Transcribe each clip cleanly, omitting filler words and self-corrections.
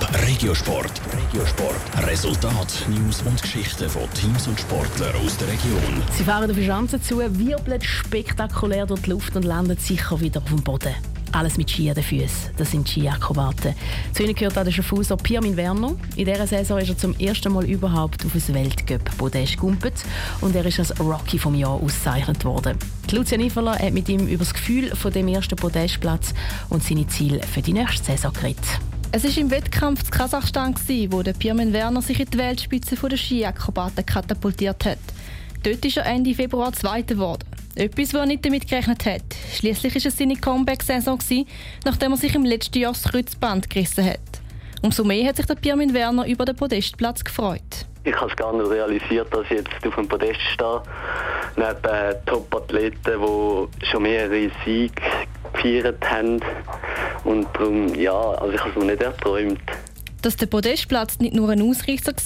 Top Regiosport. Regiosport. Resultat, News und Geschichten von Teams und Sportlern aus der Region. Sie fahren auf die Schanze zu, wirbeln spektakulär durch die Luft und landen sicher wieder auf dem Boden. Alles mit Ski an den Füßen. Das sind Skiakrobaten. Zu ihnen gehört auch der Schaffhauser Pirmin Werner. In dieser Saison ist er zum ersten Mal überhaupt auf das Weltcup-Podest gegumpelt und er ist als Rocky vom Jahr ausgezeichnet worden. Die Lucia Niefferler hat mit ihm über das Gefühl von dem ersten Podestplatz und seine Ziele für die nächste Saison geredet. Es war im Wettkampf in Kasachstan, wo der Pirmin Werner sich in die Weltspitze der Skiakrobaten katapultiert hat. Dort ist er Ende Februar Zweiter geworden. Etwas, wo er nicht damit gerechnet hat. Schliesslich war es seine Comeback-Saison, nachdem er sich im letzten Jahr das Kreuzband gerissen hat. Umso mehr hat sich der Pirmin Werner über den Podestplatz gefreut. Ich habe es gar nicht realisiert, dass ich jetzt auf dem Podest stehe. Neben Top-Athleten, die schon mehrere Siege gefeiert haben. Und darum, ich habe es mir nicht erträumt. Dass der Podestplatz nicht nur ein Ausreißer war,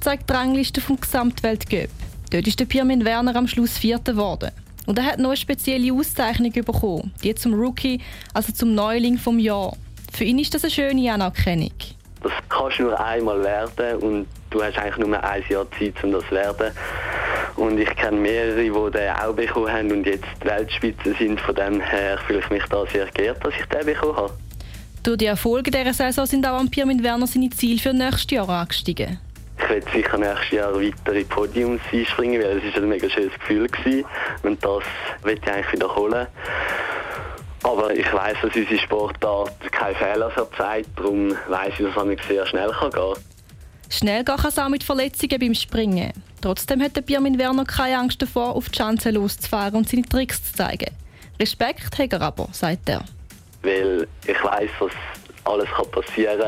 zeigt die Rangliste vom Gesamtweltcup. Dort ist der Pirmin Werner am Schluss Vierter geworden. Und er hat noch eine spezielle Auszeichnung bekommen, die zum Rookie, also zum Neuling vom Jahr. Für ihn ist das eine schöne Anerkennung. Das kannst du nur einmal werden und du hast eigentlich nur ein Jahr Zeit, um das zu werden. Und ich kenne mehrere, die den auch bekommen haben und jetzt die Weltspitze sind. Von dem her fühle ich mich da sehr geehrt, dass ich den bekommen habe. Durch die Erfolge dieser Saison sind auch am Pirmin Werner seine Ziele für nächstes Jahr angestiegen. Ich werde sicher nächstes Jahr weitere Podiums einspringen, weil es ein mega schönes Gefühl war und das möchte ich eigentlich wiederholen. Aber ich weiss, dass unsere Sportart keine Fehler verzeiht, darum weiss ich, dass es sehr schnell gehen kann. Schnell gehen kann es auch mit Verletzungen beim Springen. Trotzdem hat der Pirmin Werner keine Angst davor, auf die Schanze loszufahren und seine Tricks zu zeigen. Respekt hat er aber, sagt er. Weil ich weiss, dass alles passieren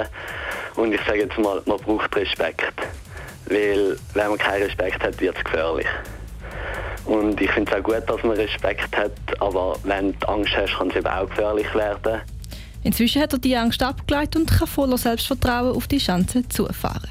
kann und ich sage jetzt mal, man braucht Respekt. Weil, wenn man keinen Respekt hat, wird es gefährlich. Und ich finde es auch gut, dass man Respekt hat, aber wenn du Angst hast, kann es eben auch gefährlich werden. Inzwischen hat er die Angst abgeleitet und kann voller Selbstvertrauen auf die Schanze zufahren.